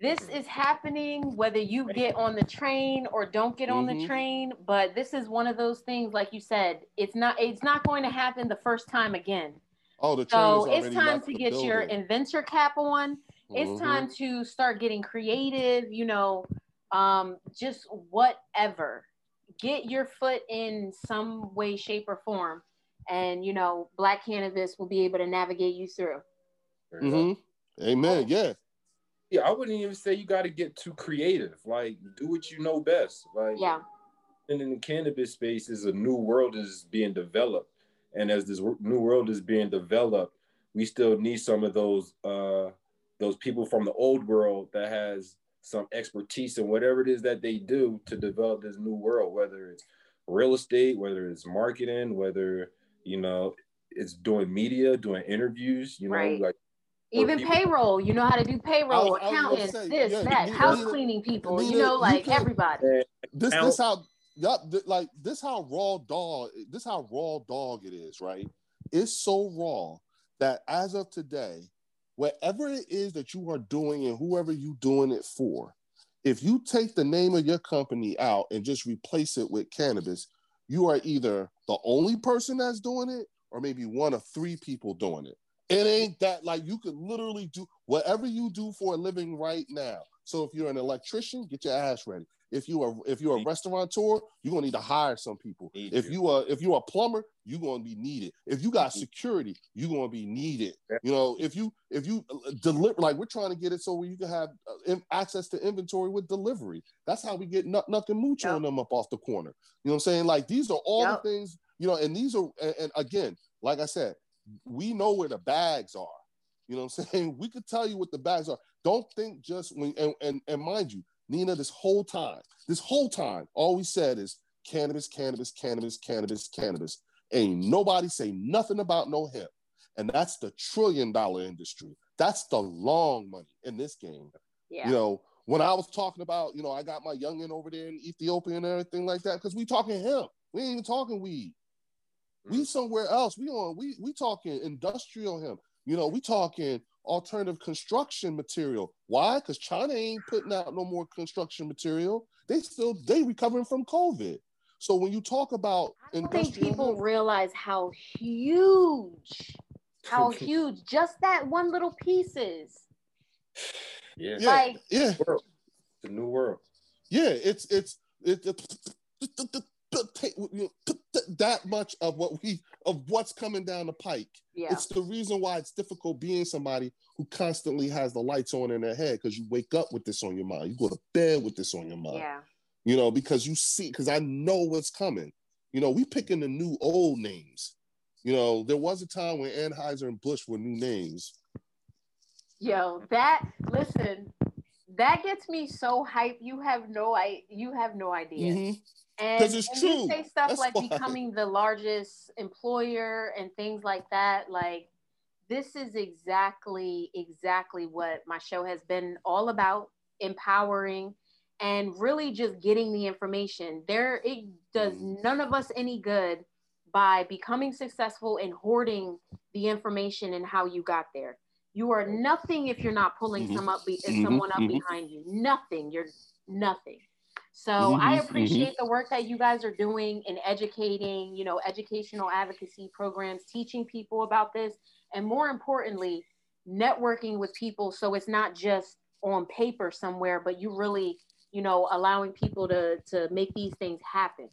This is happening whether you get on the train or don't get mm-hmm. on the train, but this is one of those things, like you said, it's not, it's not going to happen the first time again. Oh, the so it's time to get building. your inventor cap on. It's mm-hmm. time to start getting creative, you know, um, just whatever. Get your foot in some way, shape, or form. And, you know, Black cannabis will be able to navigate you through. Mm-hmm. Amen. Oh. Yeah. Yeah, I wouldn't even say you got to get too creative. Like, do what you know best. Like, yeah. And in the cannabis space is a new world is being developed. And as this new world is being developed, we still need some of those uh, those people from the old world that has some expertise in whatever it is that they do to develop this new world, whether it's real estate, whether it's marketing, whether, you know, it's doing media, doing interviews, you know, right. like Even people. Payroll, you know how to do payroll, accountants, this, yeah, that, neither, house cleaning people, neither, you know, like you everybody. This, this how, like this how raw dog, this how raw dog it is, right? It's so raw that as of today, whatever it is that you are doing and whoever you doing it for, if you take the name of your company out and just replace it with cannabis, you are either the only person that's doing it or maybe one of three people doing it. It ain't that, like, you could literally do whatever you do for a living right now. So if you're an electrician, get your ass ready. If you are if you're a restaurateur, you're gonna need to hire some people. Need if you are if you're a plumber, you're gonna be needed. If you got security, you're gonna be needed. You know, if you if you deliver, like, we're trying to get it so where you can have access to inventory with delivery. That's how we get Nothing Mucho and them up off the corner. You know what I'm saying? Like, these are all yep. the things, you know, and these are and, and again, like I said, we know where the bags are. You know what I'm saying? We could tell you what the bags are. Don't think just when, and, and, and mind you, Nina, this whole time, this whole time, all we said is cannabis, cannabis, cannabis, cannabis, cannabis. Ain't nobody say nothing about no hemp. And that's the trillion dollar industry. That's the long money in this game. Yeah. You know, when I was talking about, you know, I got my youngin' over there in Ethiopia and everything like that, because we talking hemp. We ain't even talking weed. We somewhere else. We on. We we talking industrial hemp. You know, we talking alternative construction material. Why? Because China ain't putting out no more construction material. They still they recovering from COVID. So when you talk about, I don't think people hemp, realize how huge, how huge just that one little piece is. Yeah. Yeah. Like, yeah. The new world. Yeah. It's it's it's. it's that much of what we of what's coming down the pike. Yeah. It's the reason why it's difficult being somebody who constantly has the lights on in their head, because you wake up with this on your mind. You go to bed with this on your mind. Yeah. You know, because you see, because I know what's coming. You know, we picking the new old names. You know, there was a time when Anheuser and Busch were new names. Yo, that listen, that gets me so hyped. You have no I you have no idea. Mm-hmm. And, it's and true. You say stuff That's like why. becoming the largest employer and things like that. Like, this is exactly, exactly what my show has been all about, empowering and really just getting the information. There, it does mm. none of us any good by becoming successful and hoarding the information and how you got there. You are nothing if you're not pulling mm-hmm. some up be- mm-hmm. someone up mm-hmm. behind you. Nothing. You're nothing. So mm-hmm, I appreciate mm-hmm. the work that you guys are doing in educating, you know, educational advocacy programs, teaching people about this, and more importantly, networking with people. So it's not just on paper somewhere, but you really, you know, allowing people to to make these things happen.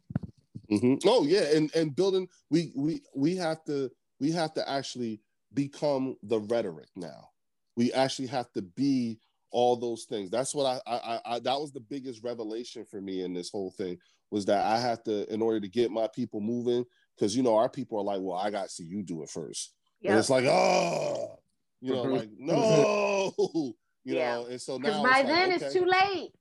Mm-hmm. Oh yeah, and and building, we we we have to we have to actually become the rhetoric now. We actually have to be all those things. That's what I, I, I, that was the biggest revelation for me in this whole thing, was that I have to, in order to get my people moving, because, you know, our people are like, well, I got to see you do it first. Yep. And it's like, oh, you know, like, no, you yeah. know, and so now by it's then like, okay. it's too late.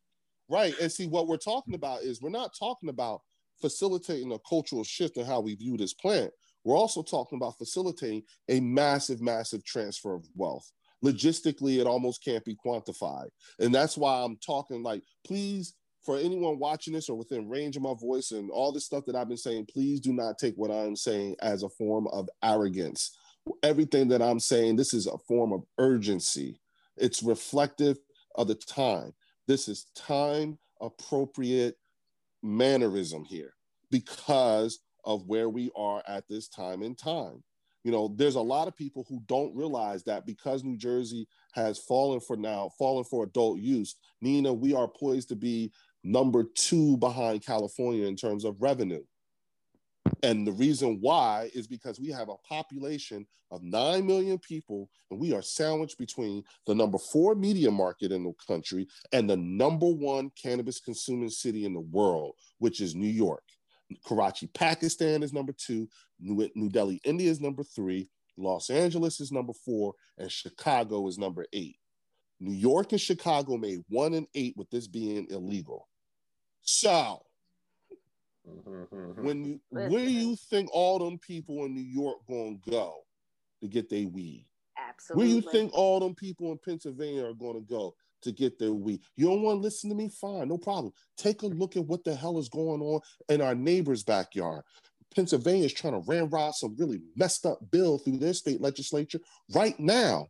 Right. And see, what we're talking about is we're not talking about facilitating a cultural shift in how we view this planet. We're also talking about facilitating a massive, massive transfer of wealth. Logistically, it almost can't be quantified. And that's why I'm talking, like, please, for anyone watching this or within range of my voice and all this stuff that I've been saying, please do not take what I'm saying as a form of arrogance. Everything that I'm saying, this is a form of urgency. It's reflective of the time. This is time-appropriate mannerism here because of where we are at this time in time. You know, there's a lot of people who don't realize that because New Jersey has fallen for now, fallen for adult use, Nina, we are poised to be number two behind California in terms of revenue. And the reason why is because we have a population of nine million people, and we are sandwiched between the number four media market in the country and the number one cannabis consuming city in the world, which is New York. Karachi, Pakistan is number two, New, New Delhi, India is number three, Los Angeles is number four, and Chicago is number eight. New York and Chicago made one and eight with this being illegal. So, when you, where do you think all them people in New York gonna go to get their weed? Absolutely. Where you think all them people in Pennsylvania are going to go to get their weed? You don't want to listen to me? Fine, no problem. Take a look at what the hell is going on in our neighbor's backyard. Pennsylvania is trying to ramrod some really messed up bill through their state legislature right now.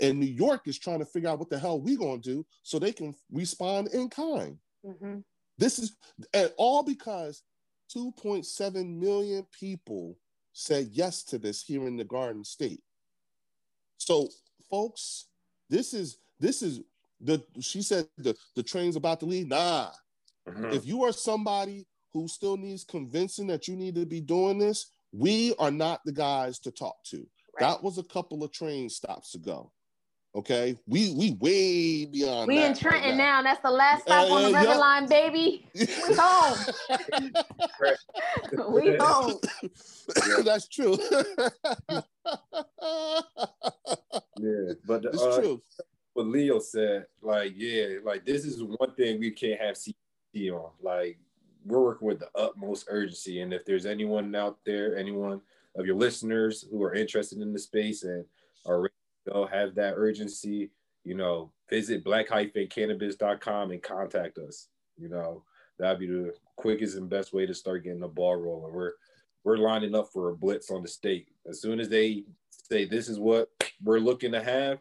And New York is trying to figure out what the hell we going to do so they can respond in kind. Mm-hmm. This is and all because two point seven million people said yes to this here in the Garden State. So, folks, this is this is the she said the, the train's about to leave. Nah, mm-hmm. If you are somebody who still needs convincing that you need to be doing this, we are not the guys to talk to. Right. That was a couple of train stops ago. Okay, we we way beyond. We in Trenton right now. now. That's the last stop uh, on the river yep. line, baby. We home. We home. That's true. Yeah, but it's uh, true. What Leo said, like, yeah, like this is one thing we can't have C C on. Like, we're working with the utmost urgency, and if there's anyone out there, anyone of your listeners who are interested in the space and are ready to go, have that urgency, you know, visit black cannabis dot com and contact us. You know, that'd be the quickest and best way to start getting the ball rolling. We're we're lining up for a blitz on the state. As soon as they say this is what we're looking to have,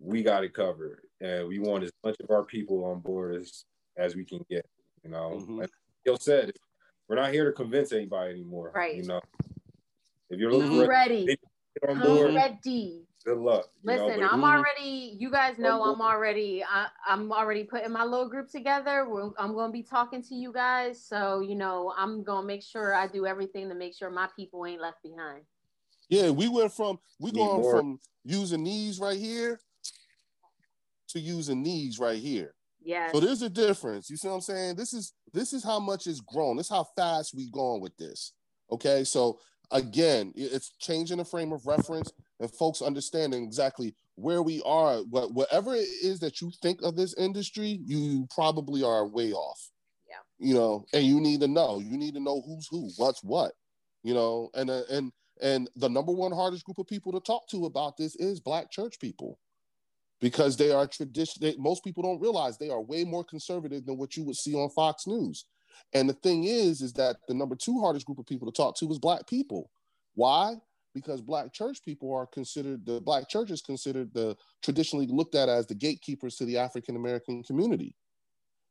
we got it covered, and we want as much of our people on board as, as we can get. You know, mm-hmm. Like Phil said, we're not here to convince anybody anymore. Right. You know, if you're looking ready, ready. Get on board. Ready. Good luck. Listen, know, I'm already. You guys know I'm already. I, I'm already putting my little group together. We're, I'm going to be talking to you guys, so you know I'm going to make sure I do everything to make sure my people ain't left behind. Yeah, we went from we going more. from using these right here to using these right here. Yeah. So there's a difference. You see what I'm saying? This is this is how much is grown. This is how fast we gone with this. Okay. So again, it's changing the frame of reference and folks understanding exactly where we are. What whatever it is that you think of this industry, you probably are way off. Yeah. You know, and you need to know. You need to know who's who, what's what. You know, and uh, and and the number one hardest group of people to talk to about this is Black church people. Because they are traditional, most people don't realize they are way more conservative than what you would see on Fox News. And the thing is, is that the number two hardest group of people to talk to is Black people. Why? Because Black church people are considered, the Black church is considered the traditionally looked at as the gatekeepers to the African-American community.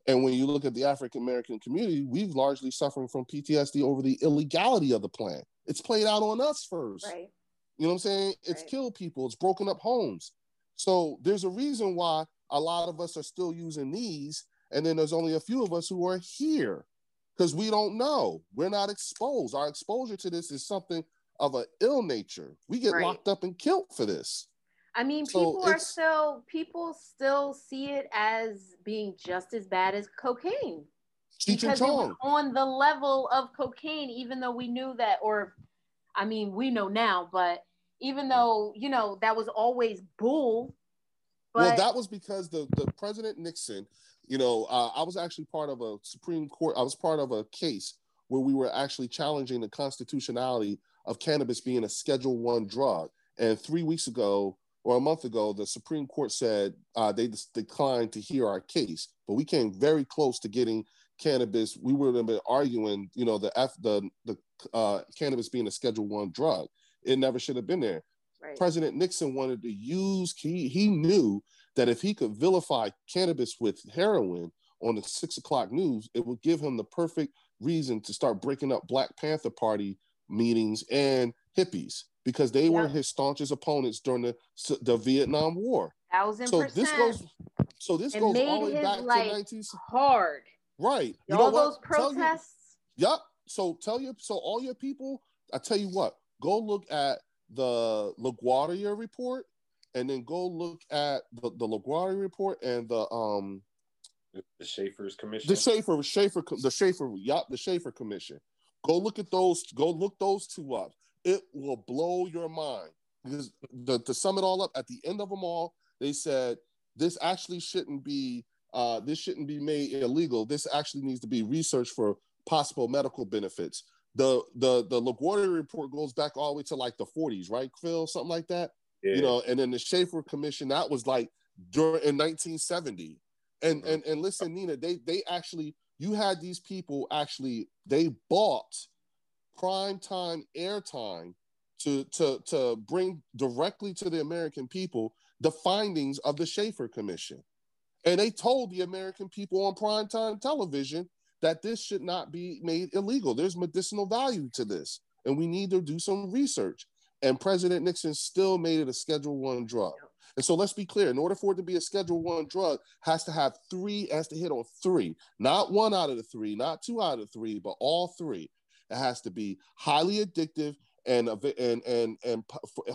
And when you look at the African-American community, we've largely suffering from P T S D over the illegality of the plan. It's played out on us first. Right. You know what I'm saying? It's right. Killed people. It's broken up homes. So there's a reason why a lot of us are still using these, and then there's only a few of us who are here because we don't know. We're not exposed. Our exposure to this is something of an ill nature. We get right. locked up and killed for this. I mean, so people are still, people still see it as being just as bad as cocaine. Because it was on the level of cocaine, even though we knew that, or I mean, we know now, but even though, you know, that was always bull. But well, that was because the, the President Nixon, you know, uh, I was actually part of a Supreme Court. I was part of a case where we were actually challenging the constitutionality of cannabis being a Schedule One drug. And three weeks ago or a month ago, the Supreme Court said uh, they declined to hear our case. But we came very close to getting cannabis. We would have been arguing, you know, the F, the, the uh, cannabis being a Schedule One drug. It never should have been there. Right. President Nixon wanted to use, he, he knew that if he could vilify cannabis with heroin on the six o'clock news, it would give him the perfect reason to start breaking up Black Panther Party meetings and hippies because they yeah. were his staunchest opponents during the, the Vietnam War. Thousand so percent. This goes, so this it goes all the way back to nineteen hard. Right. You all know what? Those protests. Yep. Yeah. So tell you, so all your people, I tell you what, go look at the LaGuardia report, and then go look at the, the LaGuardia report and the um the Schaefer's commission. The Schaefer, Schaefer, the Schaefer, yup, the Schaefer commission. Go look at those. Go look those two up. It will blow your mind because the, to sum it all up, at the end of them all, they said this actually shouldn't be uh, this shouldn't be made illegal. This actually needs to be researched for possible medical benefits. The the the LaGuardia report goes back all the way to like the forties, right, Phil? Something like that. yeah. you know, and then the Schaefer Commission, that was like during in nineteen seventy. And and and listen, Nina, they they actually, you had these people actually, they bought primetime airtime to to to bring directly to the American people the findings of the Schaefer Commission. And they told the American people on primetime television that this should not be made illegal. There's medicinal value to this, and we need to do some research. And President Nixon still made it a Schedule One drug. And so let's be clear, in order for it to be a Schedule One drug, has to have three, has to hit on three, not one out of the three, not two out of three, but all three. It has to be highly addictive and and and and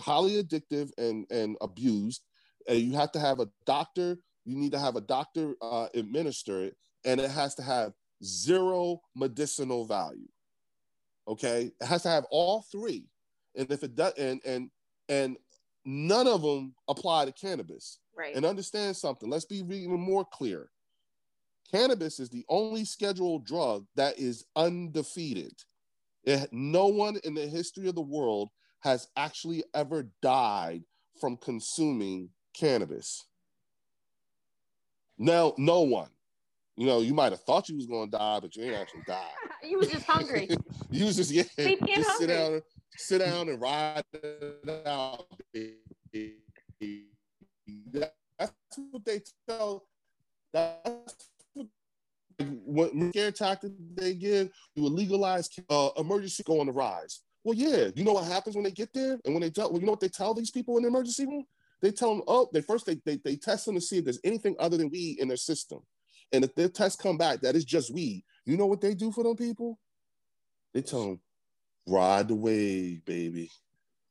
highly addictive and and abused. And you have to have a doctor. You need to have a doctor uh, administer it, and it has to have zero medicinal value. Okay, it has to have all three, and if it does, and and and none of them apply to cannabis. Right. And understand something. Let's be even more clear. Cannabis is the only scheduled drug that is undefeated. It, no one in the history of the world has actually ever died from consuming cannabis. Now, no one. You know, you might have thought you was going to die, but you ain't actually died. You was just hungry. You was just, yeah. Just sit hungry. down, sit down and ride it out. That's what they tell. That's what scare tactic they give. You will legalize uh, emergency go on the rise. Well, yeah. You know what happens when they get there, and when they tell, well, you know what they tell these people in the emergency room? They tell them, oh, they first they they, they test them to see if there's anything other than weed in their system. And if their tests come back that it's just weed, you know what they do for them people? They tell them, ride the wave, baby.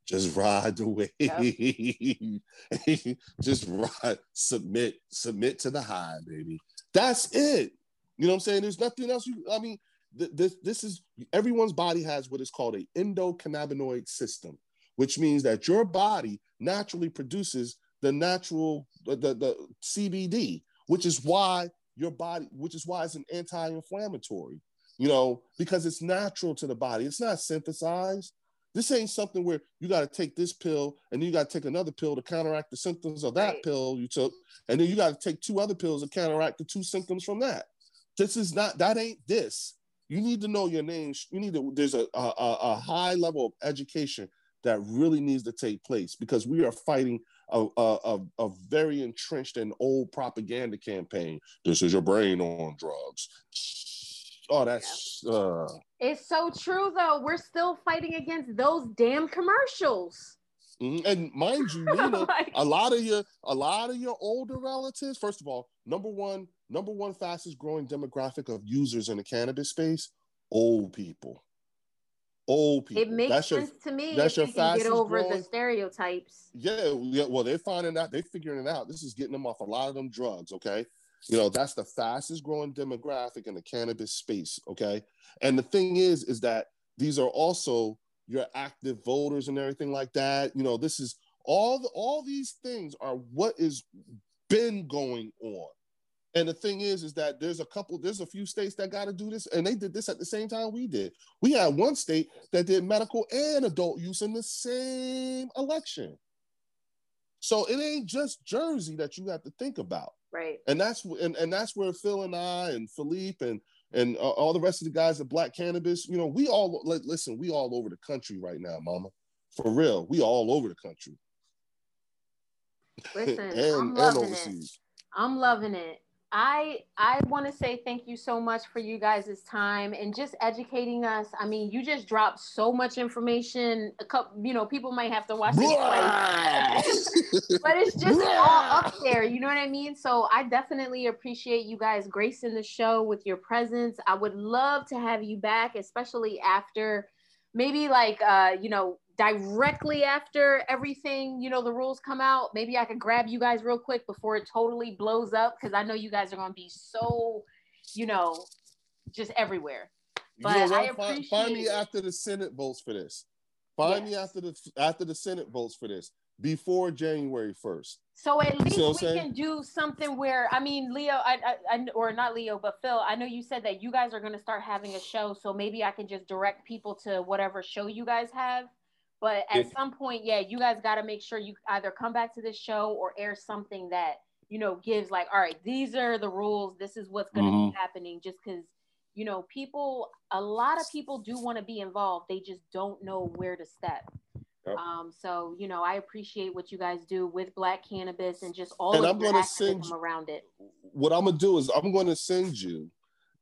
Just ride the wave. Yep. Just ride, submit, submit to the high, baby. That's it. You know what I'm saying? There's nothing else. You, I mean, th this, this is, everyone's body has what is called an endocannabinoid system, which means that your body naturally produces the natural, the, the, the C B D, which is why your body, which is why it's an anti-inflammatory, you know, because it's natural to the body. It's not synthesized. This ain't something where you got to take this pill and then you got to take another pill to counteract the symptoms of that right. pill you took. And then you got to take two other pills to counteract the two symptoms from that. This is not, that ain't this. You need to know your name. You need to, there's a, a, a high level of education that really needs to take place because we are fighting A, a, a very entrenched and old propaganda campaign. This is your brain on drugs. Oh, that's... Uh... It's so true, though. We're still fighting against those damn commercials. Mm-hmm. And mind you, Nina, like... a lot of your a lot of your older relatives, first of all, number one, number one fastest growing demographic of users in the cannabis space, old people. Old people. It makes that's sense your, to me. That's if your can get over growing. The stereotypes. Yeah, yeah. Well, they're finding out. They're figuring it out. This is getting them off a lot of them drugs. Okay, you know that's the fastest growing demographic in the cannabis space. Okay, and the thing is, is that these are also your active voters and everything like that. You know, this is all the, all these things are what has been going on. And the thing is, is that there's a couple, there's a few states that got to do this, and they did this at the same time we did. We had one state that did medical and adult use in the same election. So it ain't just Jersey that you have to think about. Right. And that's and, and that's where Phil and I and Philippe and and uh, all the rest of the guys at Black Cannabis, you know, we all, like, listen, we all over the country right now, mama. For real, we all over the country. Listen, and, I'm loving and overseas. It. I'm loving it. I I want to say thank you so much for you guys' time and just educating us. I mean, you just dropped so much information. A couple, you know, people might have to watch this twice. But it's just all up there. You know what I mean? So I definitely appreciate you guys gracing the show with your presence. I would love to have you back, especially after maybe like, uh, you know, directly after everything, you know, the rules come out. Maybe I could grab you guys real quick before it totally blows up, because I know you guys are going to be so, you know, just everywhere. But you know, I appreciate find me it. after the Senate votes for this. Find yes. me after the after the Senate votes for this before January first. So at least you know we saying? can do something where, I mean, Leo, I, I, I, or not Leo, but Phil, I know you said that you guys are going to start having a show, so maybe I can just direct people to whatever show you guys have. But at it, some point, yeah, you guys got to make sure you either come back to this show or air something that, you know, gives like, all right, these are the rules. This is what's going to mm-hmm. be happening. Just because, you know, people, a lot of people do want to be involved. They just don't know where to step. Yep. Um, so, you know, I appreciate what you guys do with Black Cannabis and just all and of the activism around it. What I'm going to do is I'm going to send you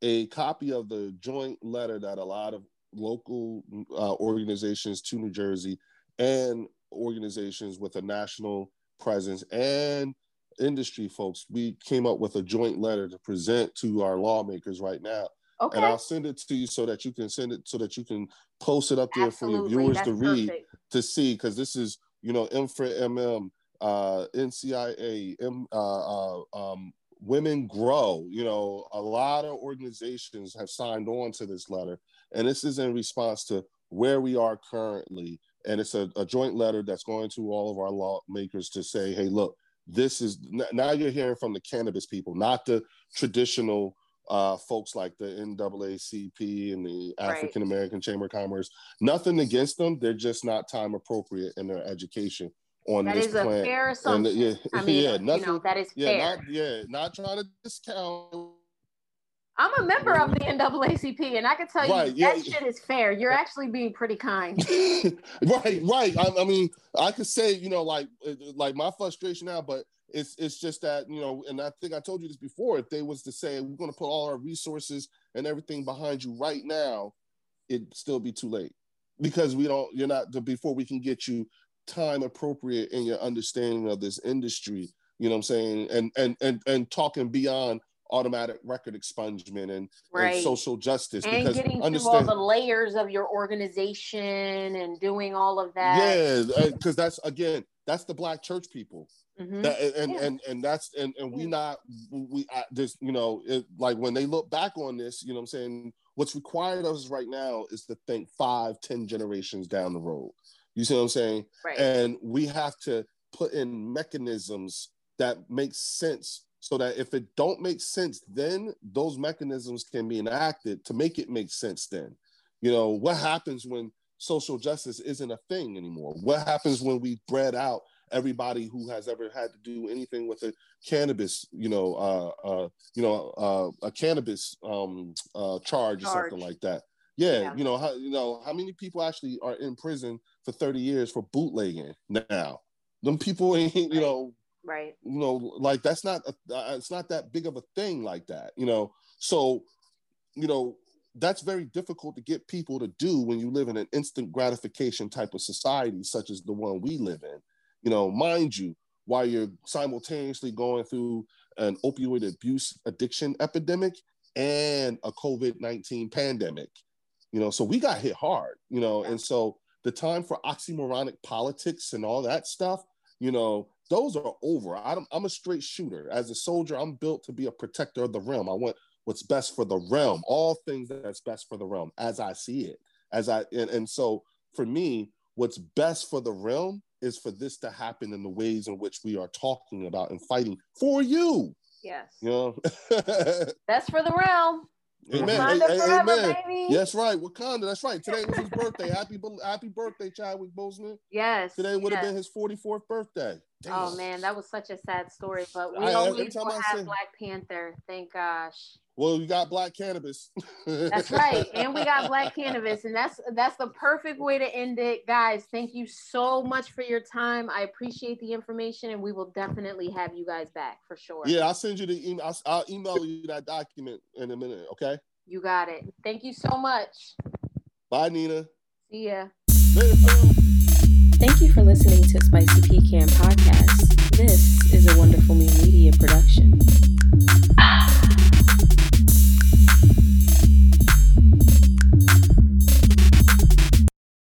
a copy of the joint letter that a lot of local uh, organizations to New Jersey and organizations with a national presence and industry folks, we came up with a joint letter to present to our lawmakers right now. Okay. And I'll send it to you so that you can send it so that you can post it up there Absolutely. for your viewers That's to read perfect. to see, because this is, you know, M four M M, uh, N C I A, M, uh, uh, um, Women Grow. You know, a lot of organizations have signed on to this letter, and this is in response to where we are currently. And it's a, a joint letter that's going to all of our lawmakers to say, hey, look, this is now you're hearing from the cannabis people, not the traditional uh, folks like the N double A C P and the African American right. Chamber of Commerce. Nothing against them. They're just not time appropriate in their education on that this is plan. A fair assumption. And, yeah, I mean, yeah, nothing, you know, that is yeah, fair. Not, yeah, not trying to discount. I'm a member of the N double A C P, and I can tell you right, that yeah. shit is fair. You're actually being pretty kind. right, right. I, I mean, I could say, you know, like, like my frustration now, but it's it's just that, you know, and I think I told you this before. If they was to say we're going to put all our resources and everything behind you right now, it'd still be too late because we don't. You're not before we can get you time appropriate in your understanding of this industry. You know what I'm saying? And and and and talking beyond automatic record expungement and, right. and social justice. And because getting understand, through all the layers of your organization and doing all of that. Yeah, because that's, again, that's the Black church people. Mm-hmm. that, and, yeah. and and that's, and, and we not, we, I, this, you know, it, like when they look back on this, you know what I'm saying, what's required of us right now is to think five, ten generations down the road. You see what I'm saying? Right. And we have to put in mechanisms that make sense so that if it don't make sense, then those mechanisms can be enacted to make it make sense then. You know, what happens when social justice isn't a thing anymore? What happens when we bred out everybody who has ever had to do anything with a cannabis, you know, uh, uh, you know, uh, a cannabis um, uh, charge, charge or something like that? Yeah, yeah. You know, how, you know, how many people actually are in prison for thirty years for bootlegging now? Them people ain't, you right. know, Right. You know, like that's not, a, it's not that big of a thing like that, you know? So, you know, that's very difficult to get people to do when you live in an instant gratification type of society, such as the one we live in, you know, mind you, while you're simultaneously going through an opioid abuse addiction epidemic and a COVID nineteen pandemic, you know, so we got hit hard, you know? Yeah. And so the time for oxymoronic politics and all that stuff, you know, those are over. I'm, I'm a straight shooter. As a soldier, I'm built to be a protector of the realm. I want what's best for the realm, all things that's best for the realm, as I see it. As I and, and so for me, what's best for the realm is for this to happen in the ways in which we are talking about and fighting for you. Yes. You know? Best for the realm. Amen. Wakanda hey, forever, amen. Baby. That's right. Wakanda. That's right. Today was his birthday. Happy, happy birthday, Chadwick Boseman. Yes. Today would yes. have been his forty-fourth birthday. Damn. Oh man, that was such a sad story. But we I, always will have say, Black Panther. Thank gosh. Well, you got Black Cannabis. That's right, and we got Black Cannabis, and that's that's the perfect way to end it, guys. Thank you so much for your time. I appreciate the information, and we will definitely have you guys back for sure. Yeah, I'll send you the email. I'll, I'll email you that document in a minute. Okay. You got it. Thank you so much. Bye, Nina. See ya. Later, Phil. Thank you for listening to Spicy Pecan Podcast.